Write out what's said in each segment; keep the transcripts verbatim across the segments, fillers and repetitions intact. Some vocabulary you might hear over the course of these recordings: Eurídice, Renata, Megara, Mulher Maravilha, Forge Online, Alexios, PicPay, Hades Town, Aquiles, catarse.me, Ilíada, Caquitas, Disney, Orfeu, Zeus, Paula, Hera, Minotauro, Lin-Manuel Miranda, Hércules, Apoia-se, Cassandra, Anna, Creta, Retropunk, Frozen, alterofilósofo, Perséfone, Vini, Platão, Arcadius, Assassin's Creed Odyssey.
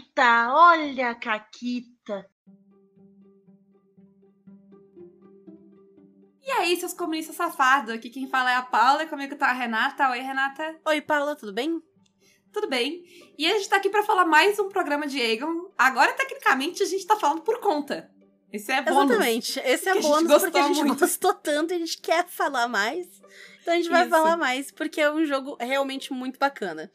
Caquita, olha a Caquita. E aí, seus comunistas safados, aqui quem fala é a Paula e comigo tá a Renata. Oi, Renata. Oi, Paula, tudo bem? Tudo bem. E a gente tá aqui pra falar mais um programa de Agon. Agora, tecnicamente, a gente tá falando por conta. Esse é bônus. Exatamente, esse é bônus porque a gente muito. gostou tanto e a gente quer falar mais. Então a gente vai Isso. falar mais, porque é um jogo realmente muito bacana.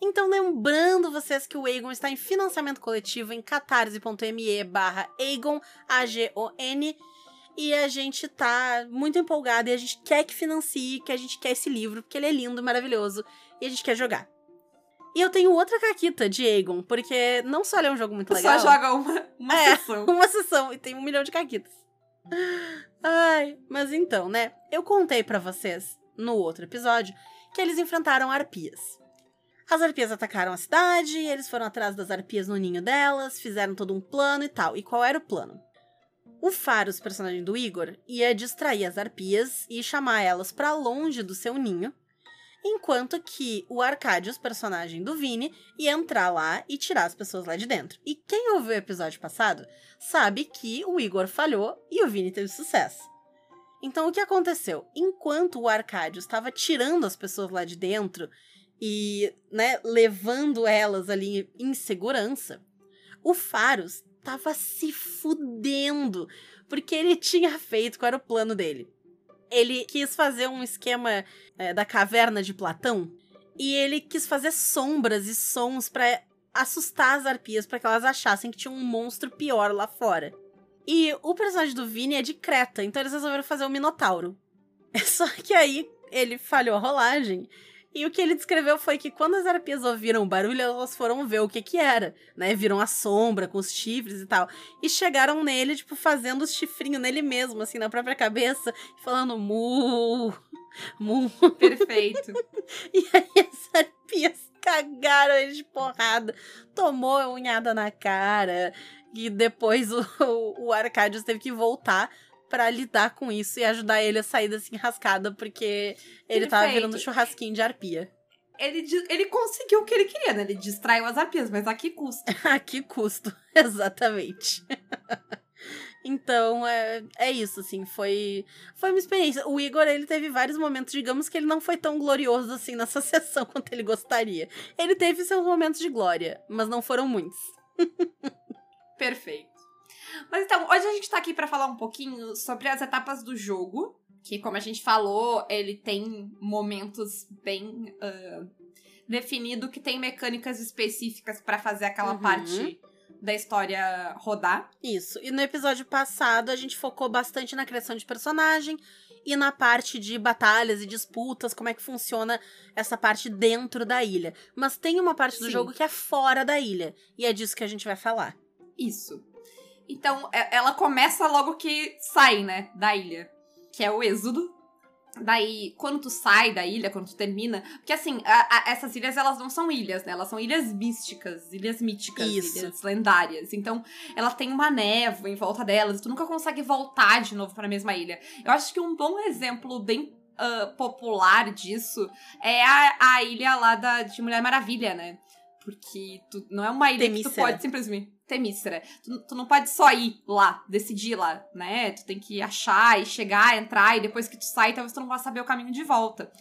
Então, lembrando vocês que o Agon está em financiamento coletivo em catarse.me barra Agon, A G O N, e a gente tá muito empolgada e a gente quer que financie, que a gente quer esse livro, porque ele é lindo, maravilhoso, e a gente quer jogar. E eu tenho outra caquita de Agon, porque não só ele é um jogo muito legal... Só joga uma, uma é, sessão. uma sessão, e tem um milhão de caquitas. Ai, mas então, né? Eu contei pra vocês, no outro episódio, que eles enfrentaram arpias. As arpias atacaram a cidade, eles foram atrás das arpias no ninho delas, fizeram todo um plano e tal. E qual era o plano? O Faros, personagem do Igor, ia distrair as arpias e chamar elas pra longe do seu ninho, enquanto que o Arcadius, personagem do Vini, ia entrar lá e tirar as pessoas lá de dentro. E quem ouviu o episódio passado sabe que o Igor falhou e o Vini teve sucesso. Então o que aconteceu? Enquanto o Arcadius estava tirando as pessoas lá de dentro e, né, levando elas ali em segurança, o Faros estava se fudendo, porque ele tinha feito qual era o plano dele. Ele quis fazer um esquema é, da caverna de Platão, e ele quis fazer sombras e sons pra assustar as arpias, pra que elas achassem que tinha um monstro pior lá fora. E o personagem do Vini é de Creta, então eles resolveram fazer o Minotauro. Só que aí ele falhou a rolagem, e o que ele descreveu foi que quando as arpias ouviram o barulho, elas foram ver o que que era, né? Viram a sombra com os chifres e tal. E chegaram nele, tipo, fazendo os chifrinhos nele mesmo, assim, na própria cabeça, falando mu, mu. Perfeito. E aí as arpias cagaram ele de porrada, tomou a unhada na cara, e depois o, o, o Arcadius teve que voltar pra lidar com isso e ajudar ele a sair dessa enrascada, porque ele Perfeito. tava virando churrasquinho de arpia. Ele, ele conseguiu o que ele queria, né? Ele distraiu as arpias, mas a que custo? A que custo, exatamente. Então, é, é isso, assim, foi, foi uma experiência. O Igor, ele teve vários momentos, digamos que ele não foi tão glorioso, assim, nessa sessão quanto ele gostaria. Ele teve seus momentos de glória, mas não foram muitos. Perfeito. Mas então, hoje a gente tá aqui pra falar um pouquinho sobre as etapas do jogo, que como a gente falou, ele tem momentos bem uh, definido, que tem mecânicas específicas pra fazer aquela uhum. parte da história rodar. Isso, e no episódio passado a gente focou bastante na criação de personagem e na parte de batalhas e disputas, como é que funciona essa parte dentro da ilha. Mas tem uma parte Sim. do jogo que é fora da ilha, e é disso que a gente vai falar. Isso. Então, ela começa logo que sai, né, da ilha, que é o êxodo. Daí, quando tu sai da ilha, quando tu termina... Porque, assim, a, a, essas ilhas, elas não são ilhas, né? Elas são ilhas místicas, ilhas míticas, Isso. ilhas lendárias. Então, ela tem uma névoa em volta delas, tu nunca consegue voltar de novo pra mesma ilha. Eu acho que um bom exemplo bem uh, popular disso é a, a ilha lá da, de Mulher Maravilha, né? Porque tu, não é uma ilha Temíscira. que tu pode simplesmente... Temíscira. Tu, tu não pode só ir lá, decidir lá, né? Tu tem que achar e chegar, entrar, e depois que tu sai, talvez tu não vá saber o caminho de volta.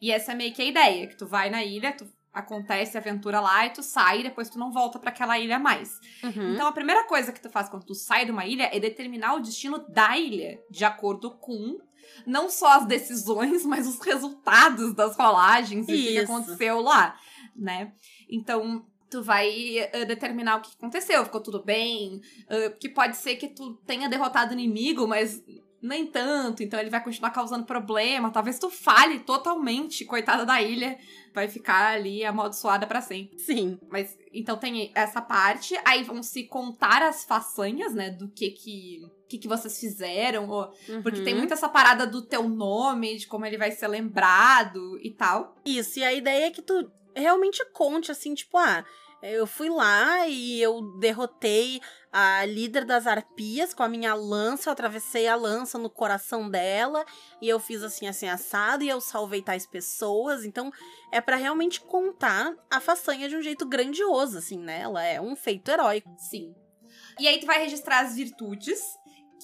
E essa é meio que a ideia, que tu vai na ilha, tu acontece a aventura lá, e tu sai, e depois tu não volta pra aquela ilha mais. Uhum. Então, a primeira coisa que tu faz quando tu sai de uma ilha é determinar o destino da ilha, de acordo com não só as decisões, mas os resultados das rolagens e o que aconteceu lá, né? Então... tu vai uh, determinar o que aconteceu, ficou tudo bem, uh, que pode ser que tu tenha derrotado o inimigo, mas nem tanto, então ele vai continuar causando problema, talvez tu falhe totalmente, coitada da ilha, vai ficar ali amaldiçoada pra sempre. Sim. Mas, então tem essa parte, aí vão se contar as façanhas, né, do que que, que, que vocês fizeram, ou, uhum. porque tem muito essa parada do teu nome, de como ele vai ser lembrado e tal. Isso, e a ideia é que tu realmente conte, assim, tipo, ah, eu fui lá e eu derrotei a líder das arpias com a minha lança, eu atravessei a lança no coração dela e eu fiz assim, assim, assado e eu salvei tais pessoas. Então, é pra realmente contar a façanha de um jeito grandioso, assim, né? Ela é um feito heróico. Sim. E aí tu vai registrar as virtudes,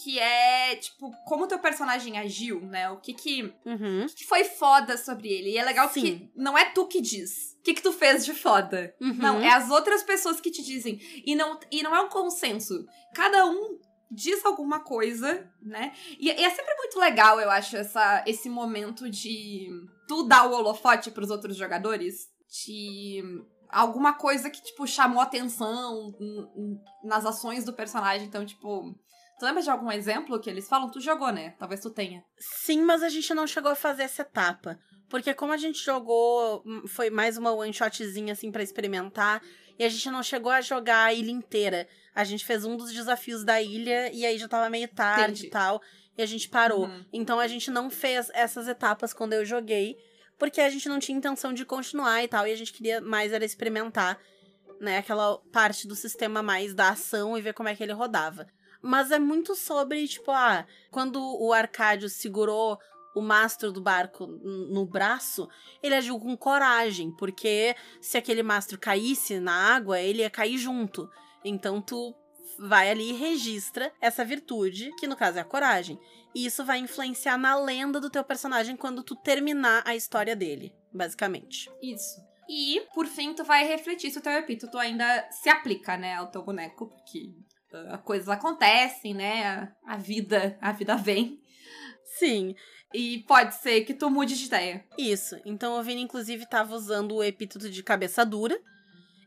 que é, tipo, como o teu personagem agiu, né? O que que, uhum. que, que foi foda sobre ele. E é legal Sim. que não é tu que diz. O que que tu fez de foda? Uhum. Não, é as outras pessoas que te dizem. E não, e não é um consenso. Cada um diz alguma coisa, né? E, e é sempre muito legal, eu acho, essa, esse momento de tu dar o holofote pros outros jogadores. De alguma coisa que, tipo, chamou atenção nas ações do personagem. Então, tipo... Tu lembra de algum exemplo que eles falam? Tu jogou, né? Talvez tu tenha. Sim, mas a gente não chegou a fazer essa etapa. Porque como a gente jogou, foi mais uma one-shotzinha, assim, pra experimentar. E a gente não chegou a jogar a ilha inteira. A gente fez um dos desafios da ilha e aí já tava meio tarde Entendi. E tal. E a gente parou. Uhum. Então a gente não fez essas etapas quando eu joguei. Porque a gente não tinha intenção de continuar e tal. E a gente queria mais era experimentar, né? Aquela parte do sistema mais da ação e ver como é que ele rodava. Mas é muito sobre, tipo, ah, quando o Arcadius segurou o mastro do barco no braço, ele agiu com coragem, porque se aquele mastro caísse na água, ele ia cair junto. Então tu vai ali e registra essa virtude, que no caso é a coragem. E isso vai influenciar na lenda do teu personagem quando tu terminar a história dele, basicamente. Isso. E, por fim, tu vai refletir se o teu epíteto ainda se aplica, né, ao teu boneco, porque... As coisas acontecem, né? A vida, a vida vem. Sim. E pode ser que tu mude de ideia. Isso. Então o Vini, inclusive, estava usando o epíteto de cabeça dura.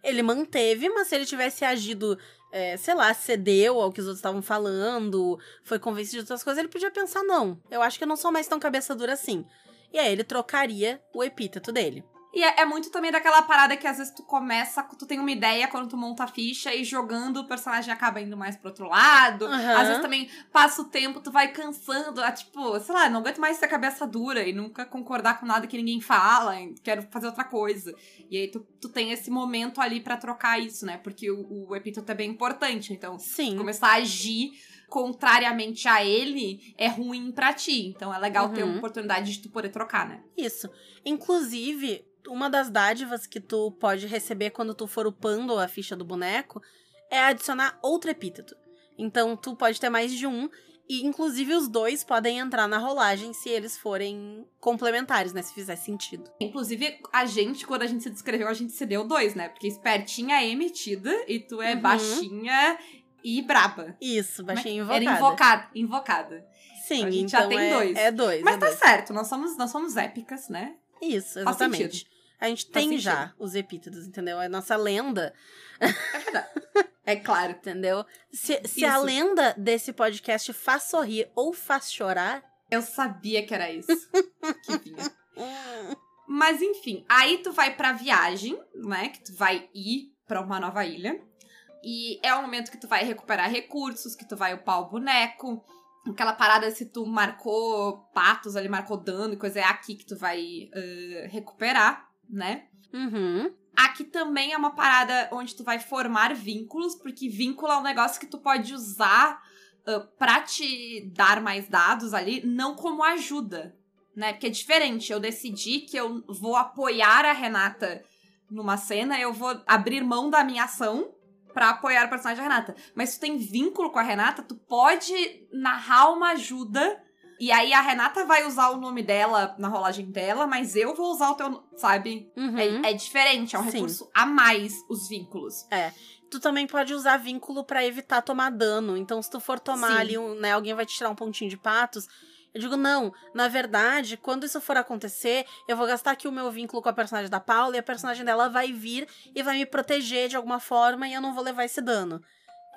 Ele manteve, mas se ele tivesse agido, é, sei lá, cedeu ao que os outros estavam falando, foi convencido de outras coisas, ele podia pensar, não, eu acho que eu não sou mais tão cabeça dura assim. E aí ele trocaria o epíteto dele. E é, é muito também daquela parada que às vezes tu começa, tu tem uma ideia quando tu monta a ficha e jogando o personagem acaba indo mais pro outro lado. Uhum. Às vezes também passa o tempo, tu vai cansando, é, tipo, sei lá, não aguento mais ser cabeça dura e nunca concordar com nada que ninguém fala, quero fazer outra coisa. E aí tu, tu tem esse momento ali pra trocar isso, né? Porque o, o epíteto é bem importante, então Sim. começar a agir contrariamente a ele, é ruim pra ti. Então é legal uhum. ter uma oportunidade de tu poder trocar, né? Isso. Inclusive, uma das dádivas que tu pode receber quando tu for upando a ficha do boneco é adicionar outro epíteto. Então tu pode ter mais de um e inclusive os dois podem entrar na rolagem se eles forem complementares, né? Se fizer sentido. Inclusive a gente, quando a gente se descreveu, a gente se deu dois, né? Porque espertinha é emitida e tu é uhum. baixinha... E braba. Isso, baixinha invocada. Era invocada. invocada. Sim, então a gente então já tem é, dois. É dois. Mas é tá dois. Certo, nós somos, nós somos épicas, né? Isso, exatamente. A gente Faz tem sentido. já os epítetos, entendeu? É nossa lenda. É verdade. É claro. Entendeu? Se, se a lenda desse podcast faz sorrir ou faz chorar... Eu sabia que era isso. Que vinha. Mas enfim, aí tu vai pra viagem, né? Que tu vai ir pra uma nova ilha. E é o momento que tu vai recuperar recursos, que tu vai upar o boneco. Aquela parada, se tu marcou patos ali, marcou dano e coisa, é aqui que tu vai uh, recuperar, né? Uhum. Aqui também é uma parada onde tu vai formar vínculos, porque vínculo é um negócio que tu pode usar uh, pra te dar mais dados ali, não como ajuda, né? Porque é diferente, eu decidi que eu vou apoiar a Renata numa cena, eu vou abrir mão da minha ação pra apoiar o personagem da Renata. Mas se tu tem vínculo com a Renata, tu pode narrar uma ajuda, e aí a Renata vai usar o nome dela na rolagem dela, mas eu vou usar o teu nome, sabe? Uhum. É, é diferente, é um Sim. recurso a mais, os vínculos. É. Tu também pode usar vínculo pra evitar tomar dano. Então, se tu for tomar Sim. ali, um, né, alguém vai te tirar um pontinho de patos... Eu digo, não, na verdade, quando isso for acontecer, eu vou gastar aqui o meu vínculo com a personagem da Paula e a personagem dela vai vir e vai me proteger de alguma forma e eu não vou levar esse dano.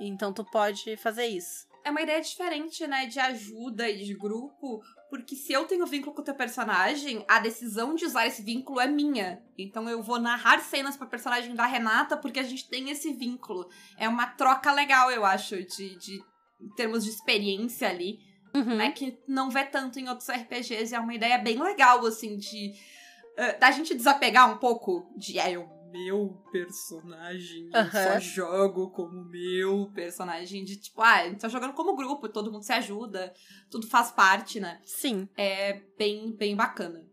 Então tu pode fazer isso. É uma ideia diferente, né, de ajuda e de grupo, porque se eu tenho vínculo com o teu personagem, a decisão de usar esse vínculo é minha. Então eu vou narrar cenas pra personagem da Renata porque a gente tem esse vínculo. É uma troca legal, eu acho, de, de em termos de experiência ali. Uhum. Né, que não vê tanto em outros R P Gs, é uma ideia bem legal, assim, de uh, da gente desapegar um pouco de é o meu personagem, eu uhum. só jogo como meu personagem, de tipo, ah, a gente tá jogando como grupo, todo mundo se ajuda, tudo faz parte, né? Sim. É bem, bem bacana.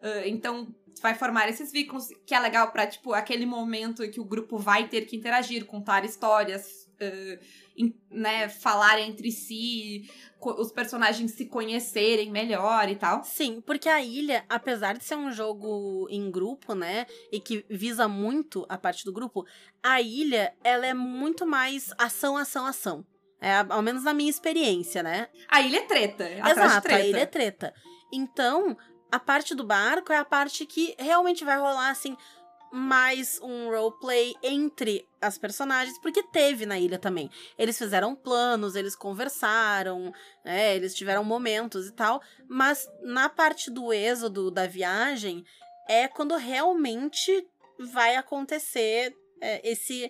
Uh, então, vai formar esses vínculos, que é legal pra, tipo, aquele momento em que o grupo vai ter que interagir, contar histórias, uh, in, né, falar entre si, co- os personagens se conhecerem melhor e tal. Sim, porque a Ilha, apesar de ser um jogo em grupo, né, e que visa muito a parte do grupo, a Ilha, ela é muito mais ação, ação, ação. É, ao menos na minha experiência, né? A Ilha é treta. Exato, treta. A Ilha é treta. Então... a parte do barco é a parte que realmente vai rolar, assim, mais um roleplay entre as personagens, porque teve na ilha também. Eles fizeram planos, eles conversaram, né, eles tiveram momentos e tal, mas na parte do êxodo, da viagem, é quando realmente vai acontecer é, esse...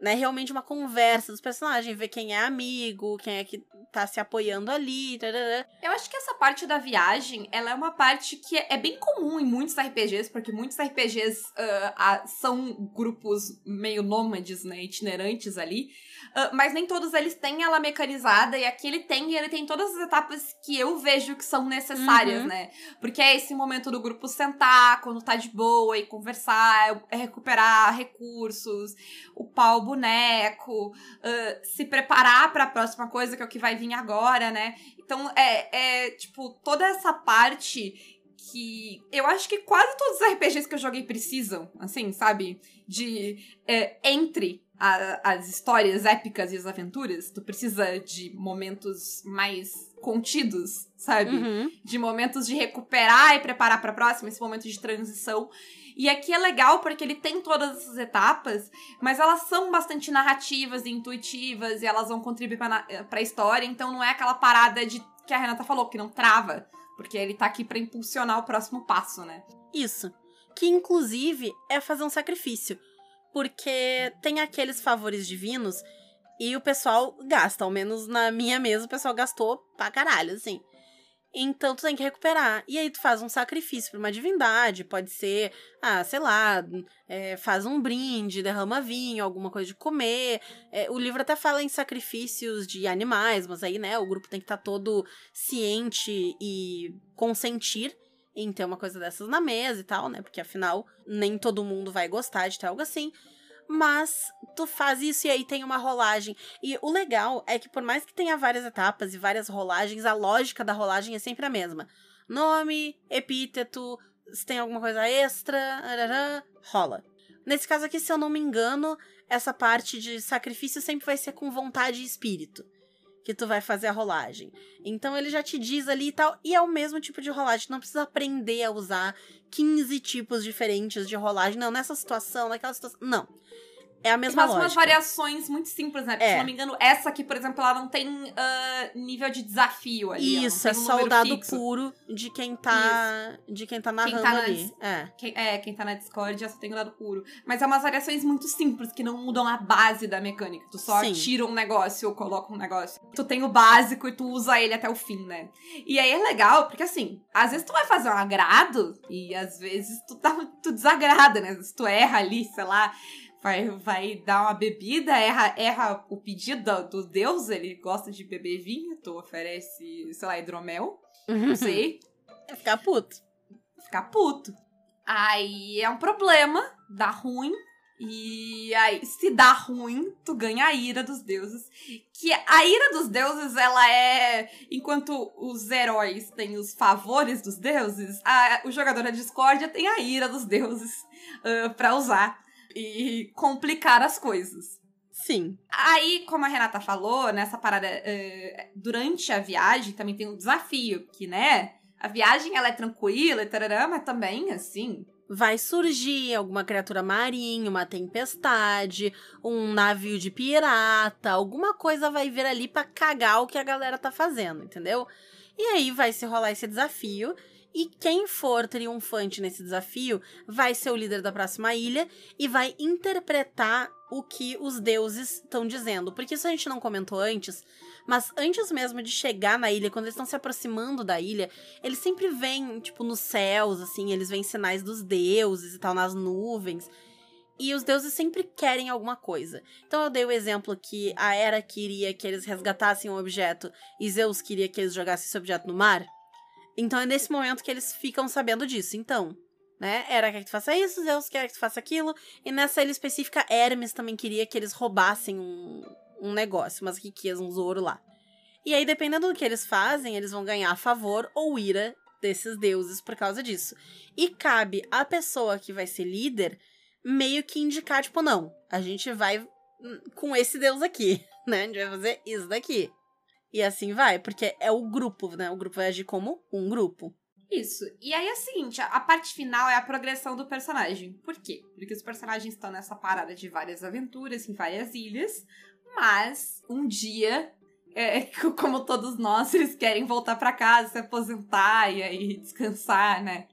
né, realmente uma conversa dos personagens, ver quem é amigo, quem é que tá se apoiando ali, tarará. Eu acho que essa parte da viagem, ela é uma parte que é, é bem comum em muitos R P Gs, porque muitos R P Gs uh, uh, são grupos meio nômades, né, itinerantes ali, uh, mas nem todos eles têm ela mecanizada, e aqui ele tem, e ele tem todas as etapas que eu vejo que são necessárias, uhum. né, porque é esse momento do grupo sentar, quando tá de boa, e conversar, é recuperar recursos, o pau boneco, uh, se preparar para a próxima coisa, que é o que vai vir agora, né? Então, é, é, tipo, toda essa parte que eu acho que quase todos os R P Gs que eu joguei precisam, assim, sabe? De, é, entre a, as histórias épicas e as aventuras, tu precisa de momentos mais contidos, sabe? Uhum. De momentos de recuperar e preparar para a próxima, esse momento de transição. E aqui é legal porque ele tem todas essas etapas, mas elas são bastante narrativas e intuitivas, e elas vão contribuir pra, na- pra história, então não é aquela parada de que a Renata falou, que não trava, porque ele tá aqui pra impulsionar o próximo passo, né? Isso. Que, inclusive, é fazer um sacrifício, porque tem aqueles favores divinos e o pessoal gasta, ao menos na minha mesa o pessoal gastou pra caralho, assim. Então, tu tem que recuperar. E aí, tu faz um sacrifício pra uma divindade. Pode ser, ah, sei lá, é, faz um brinde, derrama vinho, alguma coisa de comer. É, o livro até fala em sacrifícios de animais, mas aí, né, o grupo tem que estar tá todo ciente e consentir em ter uma coisa dessas na mesa e tal, né? Porque, afinal, nem todo mundo vai gostar de ter algo assim. Mas tu faz isso e aí tem uma rolagem. E o legal é que por mais que tenha várias etapas e várias rolagens, a lógica da rolagem é sempre a mesma. Nome, epíteto, se tem alguma coisa extra, arará, rola. Nesse caso aqui, se eu não me engano, essa parte de sacrifício sempre vai ser com vontade e espírito que tu vai fazer a rolagem. Então ele já te diz ali e tal, e é o mesmo tipo de rolagem, tu não precisa aprender a usar quinze tipos diferentes de rolagem, não, nessa situação, naquela situação, não. É a mesma lógica. Tem umas variações muito simples, né? Porque, é. se não me engano, essa aqui, por exemplo, ela não tem uh, nível de desafio ali. Isso, é só o dado puro de quem tá, de quem tá narrando ali. É. Quem, é, quem tá na Discord, essa tem o dado puro. Mas é umas variações muito simples, que não mudam a base da mecânica. Tu só Sim. tira um negócio ou coloca um negócio. Tu tem o básico e tu usa ele até o fim, né? E aí é legal, porque assim, às vezes tu vai fazer um agrado e às vezes tu, tá, tu desagrada, né? Às vezes tu erra ali, sei lá... Vai, vai dar uma bebida, erra, erra o pedido do deus, ele gosta de beber vinho, tu oferece, sei lá, hidromel, não sei. É ficar puto. Ficar puto. Aí é um problema, dá ruim, e aí se dá ruim, tu ganha a ira dos deuses. Que a ira dos deuses, ela é... Enquanto os heróis têm os favores dos deuses, a, o jogador da discórdia tem a ira dos deuses uh, pra usar. E complicar as coisas. Sim. Aí, como a Renata falou, nessa parada, uh, durante a viagem também tem um desafio, que, né, a viagem, ela é tranquila e tarará, mas também, assim... vai surgir alguma criatura marinha, uma tempestade, um navio de pirata, alguma coisa vai vir ali pra cagar o que a galera tá fazendo, entendeu? E aí vai se rolar esse desafio... E quem for triunfante nesse desafio vai ser o líder da próxima ilha e vai interpretar o que os deuses estão dizendo. Porque isso a gente não comentou antes, mas antes mesmo de chegar na ilha, quando eles estão se aproximando da ilha, eles sempre veem, tipo, nos céus, assim, eles veem sinais dos deuses e tal, nas nuvens. E os deuses sempre querem alguma coisa. Então eu dei o exemplo que a Hera queria que eles resgatassem um objeto e Zeus queria que eles jogassem esse objeto no mar. Então é nesse momento que eles ficam sabendo disso. Então, né, Hera quer que tu faça isso, Zeus quer que tu faça aquilo. E nessa ilha específica, Hermes também queria que eles roubassem um, um negócio, umas riquezas, uns ouro lá. E aí, dependendo do que eles fazem, eles vão ganhar favor ou ira desses deuses por causa disso. E cabe à pessoa que vai ser líder meio que indicar, tipo, não, a gente vai com esse deus aqui, né? A gente vai fazer isso daqui. E assim vai, porque é o grupo, né? O grupo vai agir como um grupo. Isso. E aí é o seguinte, a parte final é a progressão do personagem. Por quê? Porque os personagens estão nessa parada de várias aventuras, em várias ilhas, mas um dia, é, como todos nós, eles querem voltar pra casa, se aposentar e aí descansar, né?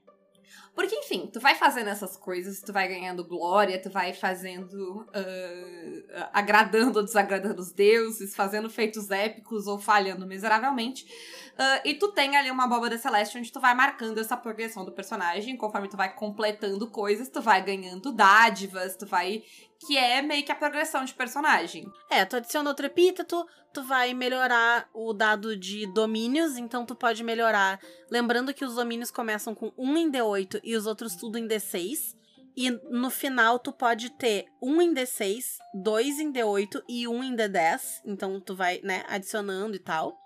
Porque, enfim, tu vai fazendo essas coisas, tu vai ganhando glória, tu vai fazendo, uh, agradando ou desagradando os deuses, fazendo feitos épicos ou falhando miseravelmente. Uh, e tu tem ali uma abóbora celeste onde tu vai marcando essa progressão do personagem, conforme tu vai completando coisas, tu vai ganhando dádivas, tu vai... que é meio que a progressão de personagem. É, tu adiciona outro epíteto, tu vai melhorar o dado de domínios, então tu pode melhorar. Lembrando que os domínios começam com um em D oito e os outros tudo em D seis. E no final tu pode ter um em D seis, dois em D oito e um em D dez. Então tu vai, né, adicionando e tal.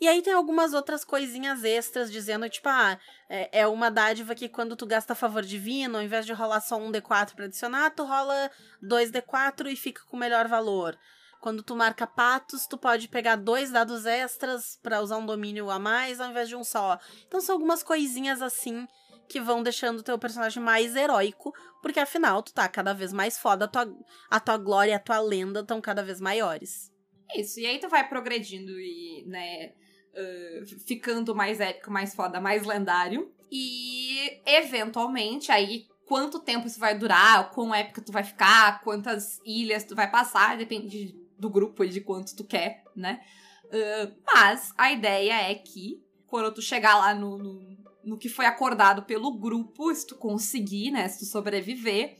E aí tem algumas outras coisinhas extras dizendo, tipo, ah, é uma dádiva que quando tu gasta favor divino, ao invés de rolar só um D quatro pra adicionar, tu rola dois D quatro e fica com o melhor valor. Quando tu marca patos, tu pode pegar dois dados extras pra usar um domínio a mais, ao invés de um só. Então são algumas coisinhas assim que vão deixando o teu personagem mais heróico, porque afinal tu tá cada vez mais foda, a tua, a tua glória e a tua lenda estão cada vez maiores. Isso, e aí tu vai progredindo e, né... Uh, ficando mais épico, mais foda, mais lendário. E, eventualmente, aí, quanto tempo isso vai durar, quão épico tu vai ficar, quantas ilhas tu vai passar, depende do grupo e de quanto tu quer, né? Uh, mas a ideia é que, quando tu chegar lá no, no, no que foi acordado pelo grupo, se tu conseguir, né, se tu sobreviver...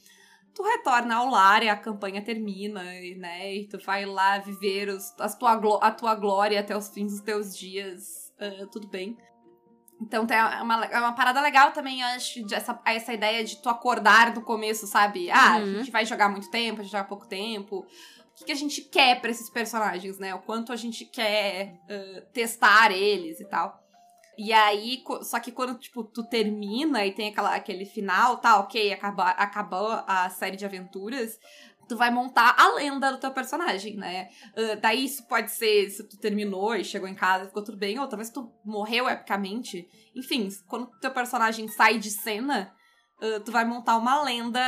tu retorna ao lar e a campanha termina, né? E tu vai lá viver os, as tua, a tua glória até os fins dos teus dias, uh, tudo bem. Então é uma, é uma parada legal também, eu acho, de essa, essa ideia de tu acordar do começo, sabe? Ah, uhum. A gente vai jogar muito tempo, a gente joga pouco tempo. O que, que a gente quer pra esses personagens, né? O quanto a gente quer uh, testar eles e tal. E aí, só que quando, tipo, tu termina e tem aquela, aquele final, tá, ok, acaba, acabou a série de aventuras, tu vai montar a lenda do teu personagem, né? Uh, daí isso pode ser se tu terminou e chegou em casa e ficou tudo bem, ou talvez tu morreu epicamente. Enfim, quando teu personagem sai de cena, uh, tu vai montar uma lenda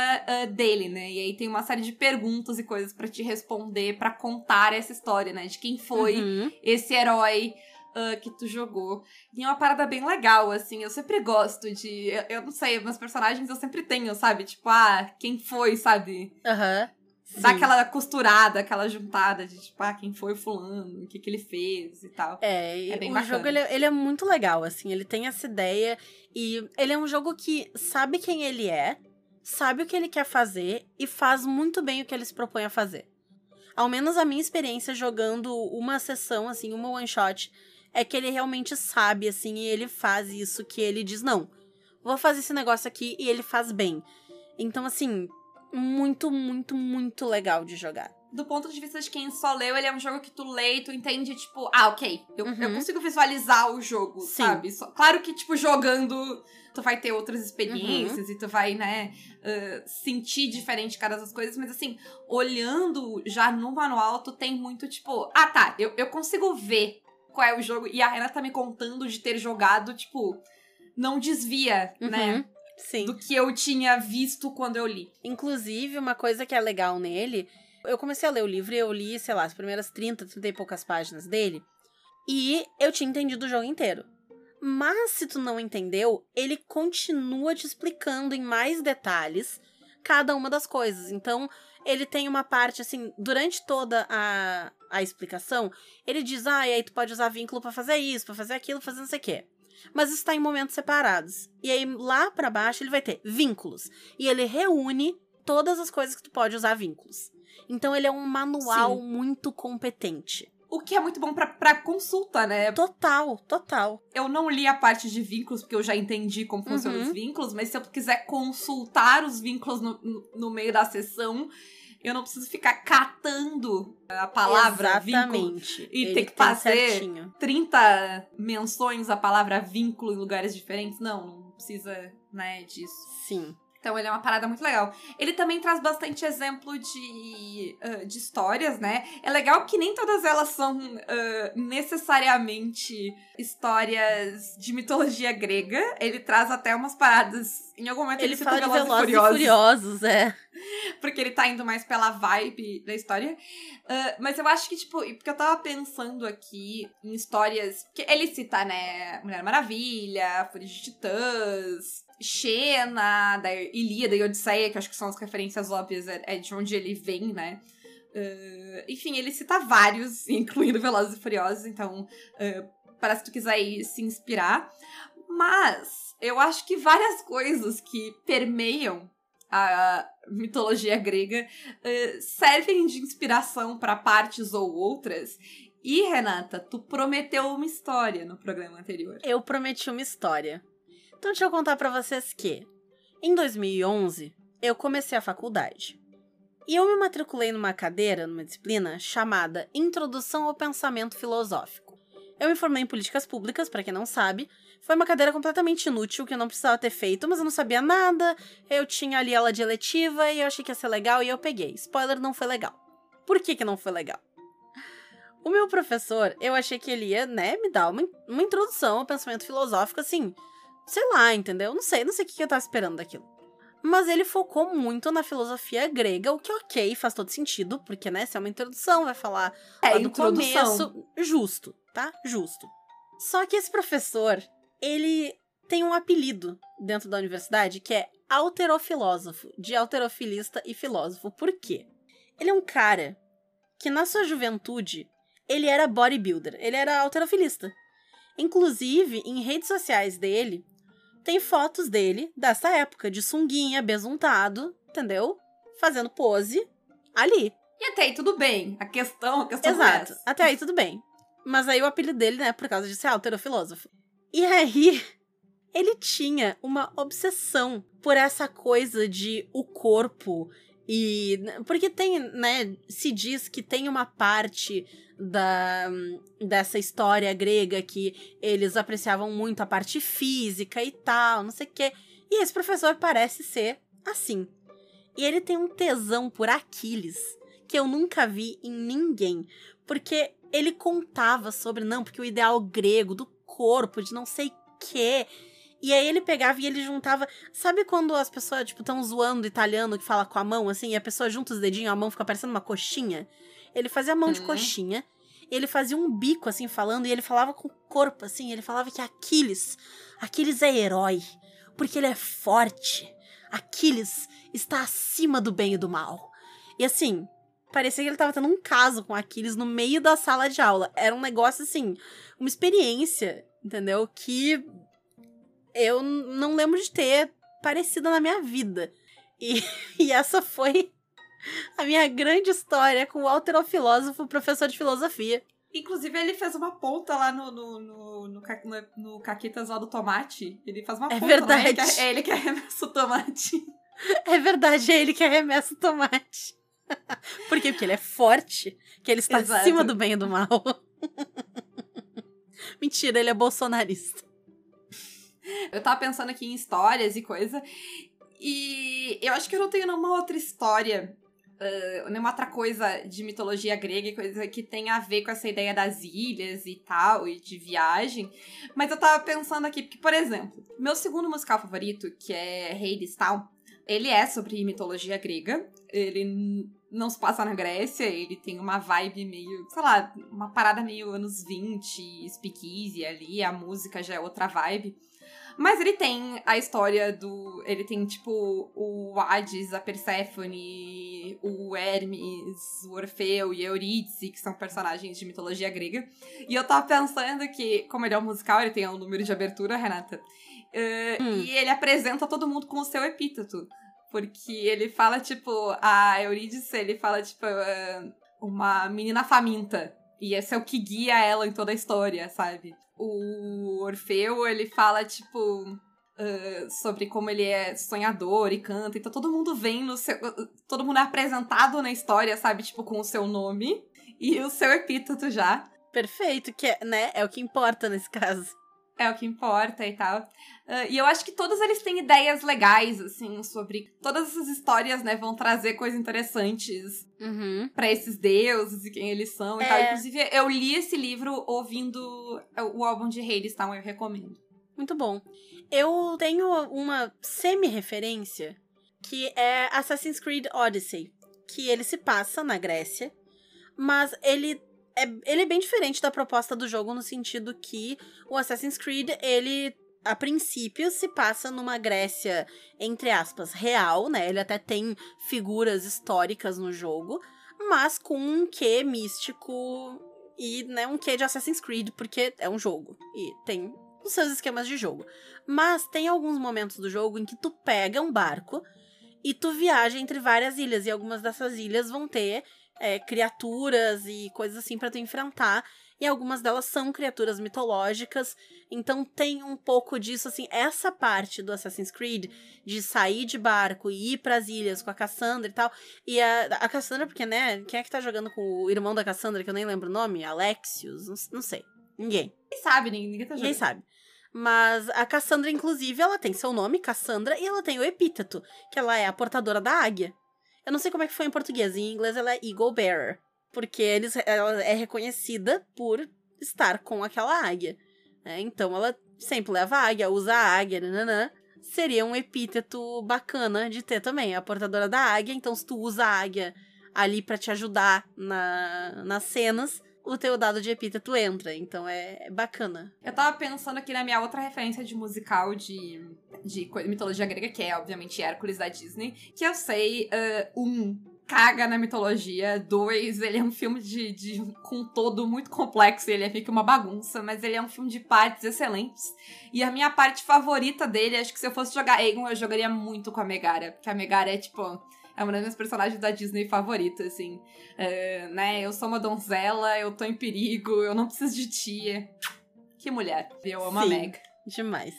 uh, dele, né? E aí tem uma série de perguntas e coisas pra te responder, pra contar essa história, né? De quem foi uhum. esse herói... Uh, que tu jogou. E é uma parada bem legal, assim, eu sempre gosto de... Eu, eu não sei, meus personagens eu sempre tenho, sabe? Tipo, ah, quem foi, sabe? Aham. Uhum, dá aquela costurada, aquela juntada de, tipo, ah, quem foi fulano, o que que ele fez e tal. É, é bem o bacana. Jogo, ele, ele é muito legal, assim, ele tem essa ideia e ele é um jogo que sabe quem ele é, sabe o que ele quer fazer e faz muito bem o que ele se propõe a fazer. Ao menos a minha experiência jogando uma sessão, assim, uma one-shot... é que ele realmente sabe, assim, e ele faz isso que ele diz, não, vou fazer esse negócio aqui e ele faz bem. Então, assim, muito, muito, muito legal de jogar. Do ponto de vista de quem só leu, ele é um jogo que tu lê e tu entende, tipo, ah, ok, eu, uhum. eu consigo visualizar o jogo, sim, sabe? Só, claro que, tipo, jogando, tu vai ter outras experiências uhum. e tu vai, né, uh, sentir diferente cada das coisas, mas, assim, olhando já no manual, tu tem muito, tipo, ah, tá, eu, eu consigo ver qual é o jogo, e a Renata tá me contando de ter jogado, tipo, não desvia, uhum, né, sim, do que eu tinha visto quando eu li. Inclusive, uma coisa que é legal nele, eu comecei a ler o livro e eu li, sei lá, as primeiras trinta, trinta e poucas páginas dele, e eu tinha entendido o jogo inteiro. Mas se tu não entendeu, ele continua te explicando em mais detalhes cada uma das coisas. Então, ele tem uma parte, assim, durante toda a, a explicação, ele diz, ah, e aí tu pode usar vínculo pra fazer isso, pra fazer aquilo, fazer não sei o quê. Mas isso tá em momentos separados. E aí, lá pra baixo, ele vai ter vínculos. E ele reúne todas as coisas que tu pode usar vínculos. Então, ele é um manual Sim. muito competente. O que é muito bom pra, pra consulta, né? Total, total. Eu não li a parte de vínculos, porque eu já entendi como uhum. funcionam os vínculos, mas se eu quiser consultar os vínculos no, no meio da sessão, eu não preciso ficar catando a palavra Exatamente. vínculo. E Ele ter que fazer certinho. trinta menções à palavra vínculo em lugares diferentes. Não, não precisa, né, disso. Sim. Então, ele é uma parada muito legal. Ele também traz bastante exemplo de, uh, de histórias, né? É legal que nem todas elas são uh, necessariamente histórias de mitologia grega. Ele traz até umas paradas... Em algum momento ele, ele cita fala Velozes, de Velozes e Furiosos. Furiosos, é. Porque ele tá indo mais pela vibe da história. Uh, mas eu acho que, tipo... Porque eu tava pensando aqui em histórias... Porque ele cita, né? Mulher Maravilha, Fúria de Titãs... Xena, da Ilíada e Odisseia, que eu acho que são as referências óbvias, é de onde ele vem, né? Uh, enfim, ele cita vários, incluindo Velozes e Furiosos, então uh, parece que tu quiser aí se inspirar. Mas eu acho que várias coisas que permeiam a mitologia grega uh, servem de inspiração para partes ou outras. E, Renata, tu prometeu uma história no programa anterior. Eu prometi uma história. Então, deixa eu contar pra vocês que, em dois mil e onze, eu comecei a faculdade. E eu me matriculei numa cadeira, numa disciplina, chamada Introdução ao Pensamento Filosófico. Eu me formei em Políticas Públicas, pra quem não sabe. Foi uma cadeira completamente inútil, que eu não precisava ter feito, mas eu não sabia nada. Eu tinha ali ela de eletiva e eu achei que ia ser legal e eu peguei. Spoiler, não foi legal. Por que que não foi legal? O meu professor, eu achei que ele ia, né, me dar uma, uma introdução ao pensamento filosófico, assim... Sei lá, entendeu? Não sei, não sei o que eu tava esperando daquilo. Mas ele focou muito na filosofia grega, o que ok, faz todo sentido, porque, né, se é uma introdução, vai falar é, lá do introdução. começo. Justo, tá? Justo. Só que esse professor, ele tem um apelido dentro da universidade que é alterofilósofo, de alterofilista e filósofo. Por quê? Ele é um cara que, na sua juventude, ele era bodybuilder, ele era alterofilista. Inclusive, em redes sociais dele... Tem fotos dele, dessa época, de sunguinha, besuntado, entendeu? Fazendo pose, ali. E até aí tudo bem, a questão, a questão Exato, é até aí tudo bem. Mas aí o apelido dele, né, por causa de ser alterofilósofo. E aí, ele tinha uma obsessão por essa coisa de o corpo e... Porque tem, né, se diz que tem uma parte... Da, dessa história grega que eles apreciavam muito a parte física e tal, não sei o quê. E esse professor parece ser assim. E ele tem um tesão por Aquiles, que eu nunca vi em ninguém. Porque ele contava sobre, não, porque o ideal grego do corpo, de não sei o quê. E aí ele pegava e ele juntava... Sabe quando as pessoas, tipo, estão zoando italiano que fala com a mão, assim, e a pessoa junta os dedinhos, a mão fica parecendo uma coxinha? Ele fazia a mão de hum. coxinha, ele fazia um bico, assim, falando, e ele falava com o corpo, assim, ele falava que Aquiles, Aquiles é herói, porque ele é forte, Aquiles está acima do bem e do mal. E, assim, parecia que ele tava tendo um caso com Aquiles no meio da sala de aula. Era um negócio, assim, uma experiência, entendeu? Que eu não lembro de ter parecida na minha vida. E, e essa foi... A minha grande história com o alterofilósofo, professor de filosofia. Inclusive, ele fez uma ponta lá no, no, no, no, no, no Caquitas lá do tomate. Ele faz uma é ponta. Verdade. Lá, é, é ele que arremessa o tomate. É verdade, é ele que arremessa o tomate. Por quê? Porque ele é forte, que ele está Exato. acima do bem e do mal. Mentira, ele é bolsonarista. Eu tava pensando aqui em histórias e coisa... E eu acho que eu não tenho nenhuma outra história, uh, nenhuma outra coisa de mitologia grega e coisa que tenha a ver com essa ideia das ilhas e tal, e de viagem. Mas eu tava pensando aqui, porque, por exemplo, meu segundo musical favorito, que é Hades Town, ele é sobre mitologia grega. Ele não se passa na Grécia, ele tem uma vibe meio, sei lá, uma parada meio anos vinte, speakeasy ali, a música já é outra vibe. Mas ele tem a história do... Ele tem, tipo, o Hades, a Perséfone, o Hermes, o Orfeu e a Eurídice, que são personagens de mitologia grega. E eu tava pensando que, como ele é um musical, ele tem um número de abertura, Renata. Uh, hum. E ele apresenta todo mundo com o seu epíteto. Porque ele fala, tipo... A Eurídice, ele fala, tipo... Uh, uma menina faminta. E esse é o que guia ela em toda a história, sabe? O Orfeu, ele fala, tipo, uh, sobre como ele é sonhador e canta. Então, todo mundo vem no seu... Todo mundo é apresentado na história, sabe? Tipo, com o seu nome e o seu epíteto já. Perfeito, que é, né? É o que importa nesse caso. É o que importa e tal. Uh, e eu acho que todos eles têm ideias legais, assim, sobre... Todas essas histórias, né, vão trazer coisas interessantes uhum. pra esses deuses e quem eles são e é. tal. Inclusive, eu li esse livro ouvindo o álbum de Hades Town, eu recomendo. Muito bom. Eu tenho uma semi-referência, que é Assassin's Creed Odyssey, que ele se passa na Grécia, mas ele... É, ele é bem diferente da proposta do jogo no sentido que o Assassin's Creed, ele, a princípio, se passa numa Grécia, entre aspas, real, né? Ele até tem figuras históricas no jogo, mas com um quê místico e, né, um quê de Assassin's Creed, porque é um jogo e tem os seus esquemas de jogo. Mas tem alguns momentos do jogo em que tu pega um barco e tu viaja entre várias ilhas e algumas dessas ilhas vão ter... É, criaturas e coisas assim pra tu enfrentar, e algumas delas são criaturas mitológicas, então tem um pouco disso, assim, essa parte do Assassin's Creed, de sair de barco e ir pras ilhas com a Cassandra e tal, e a, a Cassandra, porque, né, quem é que tá jogando com o irmão da Cassandra, que eu nem lembro o nome, Alexios, não, não sei, ninguém. Ninguém sabe, ninguém tá jogando. Ninguém sabe. Mas a Cassandra, inclusive, ela tem seu nome, Cassandra, e ela tem o epíteto, que ela é a portadora da águia. Eu não sei como é que foi em português, em inglês ela é Eagle Bearer, porque eles, ela é reconhecida por estar com aquela águia, né? Então ela sempre leva a águia, usa a águia, nananã. Seria um epíteto bacana de ter também, a portadora da águia, então se tu usa a águia ali pra te ajudar na, nas cenas, o teu dado de epíteto entra, então é, é bacana. Eu tava pensando aqui na minha outra referência de musical de, de mitologia grega, que é, obviamente, Hércules da Disney, que eu sei, uh, um, caga na mitologia, dois, ele é um filme de, de com todo muito complexo, ele é meio que uma bagunça, mas ele é um filme de partes excelentes, e a minha parte favorita dele, acho que se eu fosse jogar Agon, eu jogaria muito com a Megara, porque a Megara é, tipo... É uma das minhas personagens da Disney favorita, assim. Uh, né? Eu sou uma donzela, eu tô em perigo, eu não preciso de tia. Que mulher. Eu amo Sim, a Meg. Demais.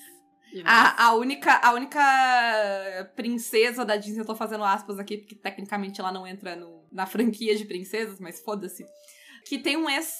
demais. A, a, única, a única princesa da Disney, eu tô fazendo aspas aqui, porque tecnicamente ela não entra no, na franquia de princesas, mas foda-se. Que tem um ex.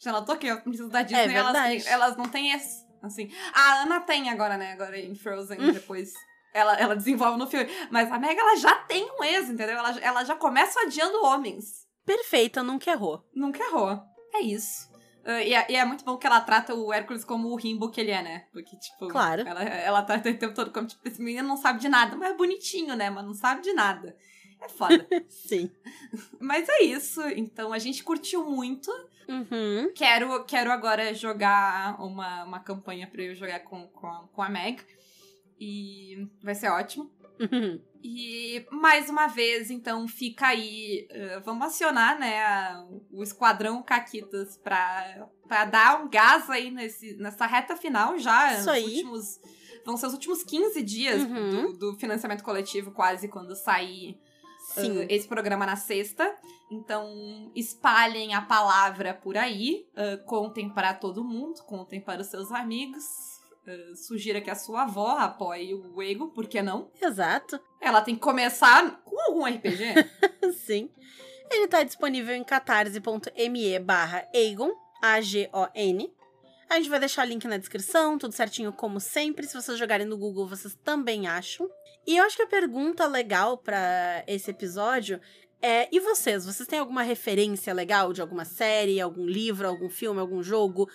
Já notou que a princesa da Disney, é elas, elas não têm ex. Assim. A Anna tem agora, né? Agora em Frozen, hum. depois... Ela, ela desenvolve no filme. Mas a Meg, ela já tem um ex, entendeu? Ela, ela já começa adiando homens. Perfeita, nunca errou. Nunca errou. É isso. Uh, e, é, e é muito bom que ela trata o Hércules como o rimbo que ele é, né? Porque, tipo... Claro. Ela, ela trata o tempo todo como, tipo, esse menino não sabe de nada. Mas é bonitinho, né? Mas não sabe de nada. É foda. Sim. Mas é isso. Então, a gente curtiu muito. Uhum. Quero, quero agora jogar uma, uma campanha pra eu jogar com, com a, com a Meg. E vai ser ótimo. Uhum. E, mais uma vez, então, fica aí... Uh, vamos acionar, né, a, o Esquadrão Caquitas pra, pra dar um gás aí nesse, nessa reta final já. Isso aí. Últimos, vão ser os últimos quinze dias uhum. do, do financiamento coletivo, quase, quando sair uh, esse programa na sexta. Então, espalhem a palavra por aí. Uh, contem para todo mundo, contem para os seus amigos. Uh, sugira que a sua avó apoie o Ego, por que não? Exato. Ela tem que começar com algum R P G. Sim. Ele tá disponível em catarse.me barra Agon, A G O N. A gente vai deixar o link na descrição, tudo certinho como sempre. Se vocês jogarem no Google, vocês também acham. E eu acho que a pergunta legal pra esse episódio é... E vocês? Vocês têm alguma referência legal de alguma série, algum livro, algum filme, algum jogo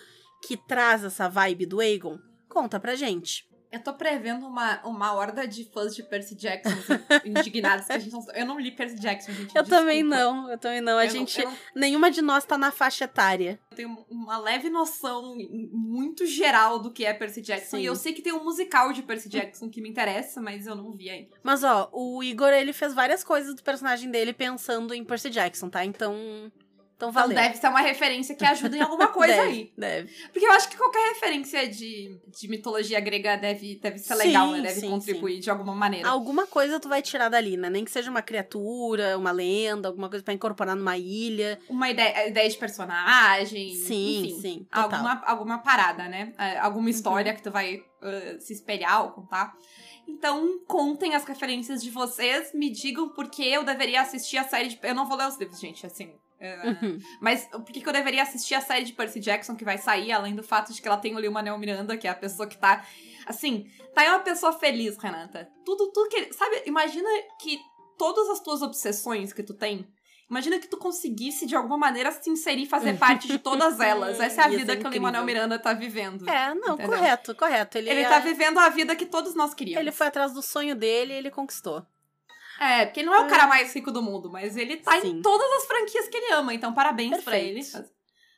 que traz essa vibe do Agon? Conta pra gente. Eu tô prevendo uma, uma horda de fãs de Percy Jackson indignados que a gente não... Eu não li Percy Jackson, gente. Eu desculpa. também não, eu também não. A eu gente... Não, eu... Nenhuma de nós tá na faixa etária. Eu tenho uma leve noção muito geral do que é Percy Jackson. Sim. E eu sei que tem um musical de Percy Jackson que me interessa, mas eu não vi ainda. Mas, ó, o Igor, ele fez várias coisas do personagem dele pensando em Percy Jackson, tá? Então... Então, valeu. Então deve ser uma referência que ajuda em alguma coisa deve, aí. Deve. Porque eu acho que qualquer referência de, de mitologia grega deve, deve ser sim, legal, né? Deve sim, contribuir sim. de alguma maneira. Alguma coisa tu vai tirar dali, né? Nem que seja uma criatura, uma lenda, alguma coisa pra incorporar numa ilha. Uma ideia, ideia de personagem. Sim, enfim, sim. Total. Alguma, alguma parada, né? Alguma história uhum. que tu vai uh, se espelhar ou contar. Então, contem as referências de vocês, me digam porque eu deveria assistir a série de... Eu não vou ler os livros, gente, assim... Uh, uhum. Mas por que eu deveria assistir a série de Percy Jackson que vai sair, além do fato de que ela tem o Lin-Manuel Miranda, que é a pessoa que tá... Assim, tá aí uma pessoa feliz, Renata. Tudo, tudo que... Sabe, imagina que todas as tuas obsessões que tu tem, imagina que tu conseguisse, de alguma maneira, se inserir e fazer parte de todas elas. Essa é a Isso vida é que o Lin-Manuel Miranda tá vivendo. É, não, entendeu? correto, correto. Ele, ele é... tá vivendo a vida que todos nós queríamos. Ele foi atrás do sonho dele e ele conquistou. É, porque ele não é o cara mais rico do mundo, mas ele tá Sim. em todas as franquias que ele ama, então parabéns Perfeito. pra ele.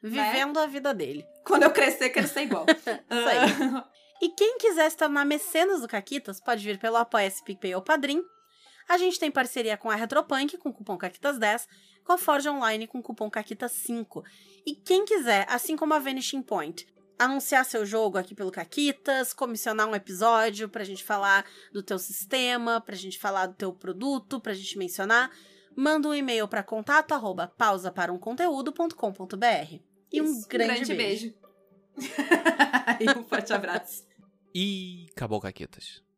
Vivendo né? a vida dele. Quando eu crescer, quero ser igual. Isso aí. E quem quiser se tornar mecenas do Caquitas, pode vir pelo Apoia-se, PicPay ou Padrim. A gente tem parceria com a Retropunk, com o cupom Caquitas dez, com a Forge Online, com o cupom Caquitas cinco. E quem quiser, assim como a Vanishing Point, anunciar seu jogo aqui pelo Caquitas, comissionar um episódio pra gente falar do teu sistema, pra gente falar do teu produto, pra gente mencionar, manda um e-mail pra contato arroba pausa para um conteúdo ponto com ponto b r. E um Isso, grande, grande beijo. beijo. E um forte abraço. E acabou, Caquitas.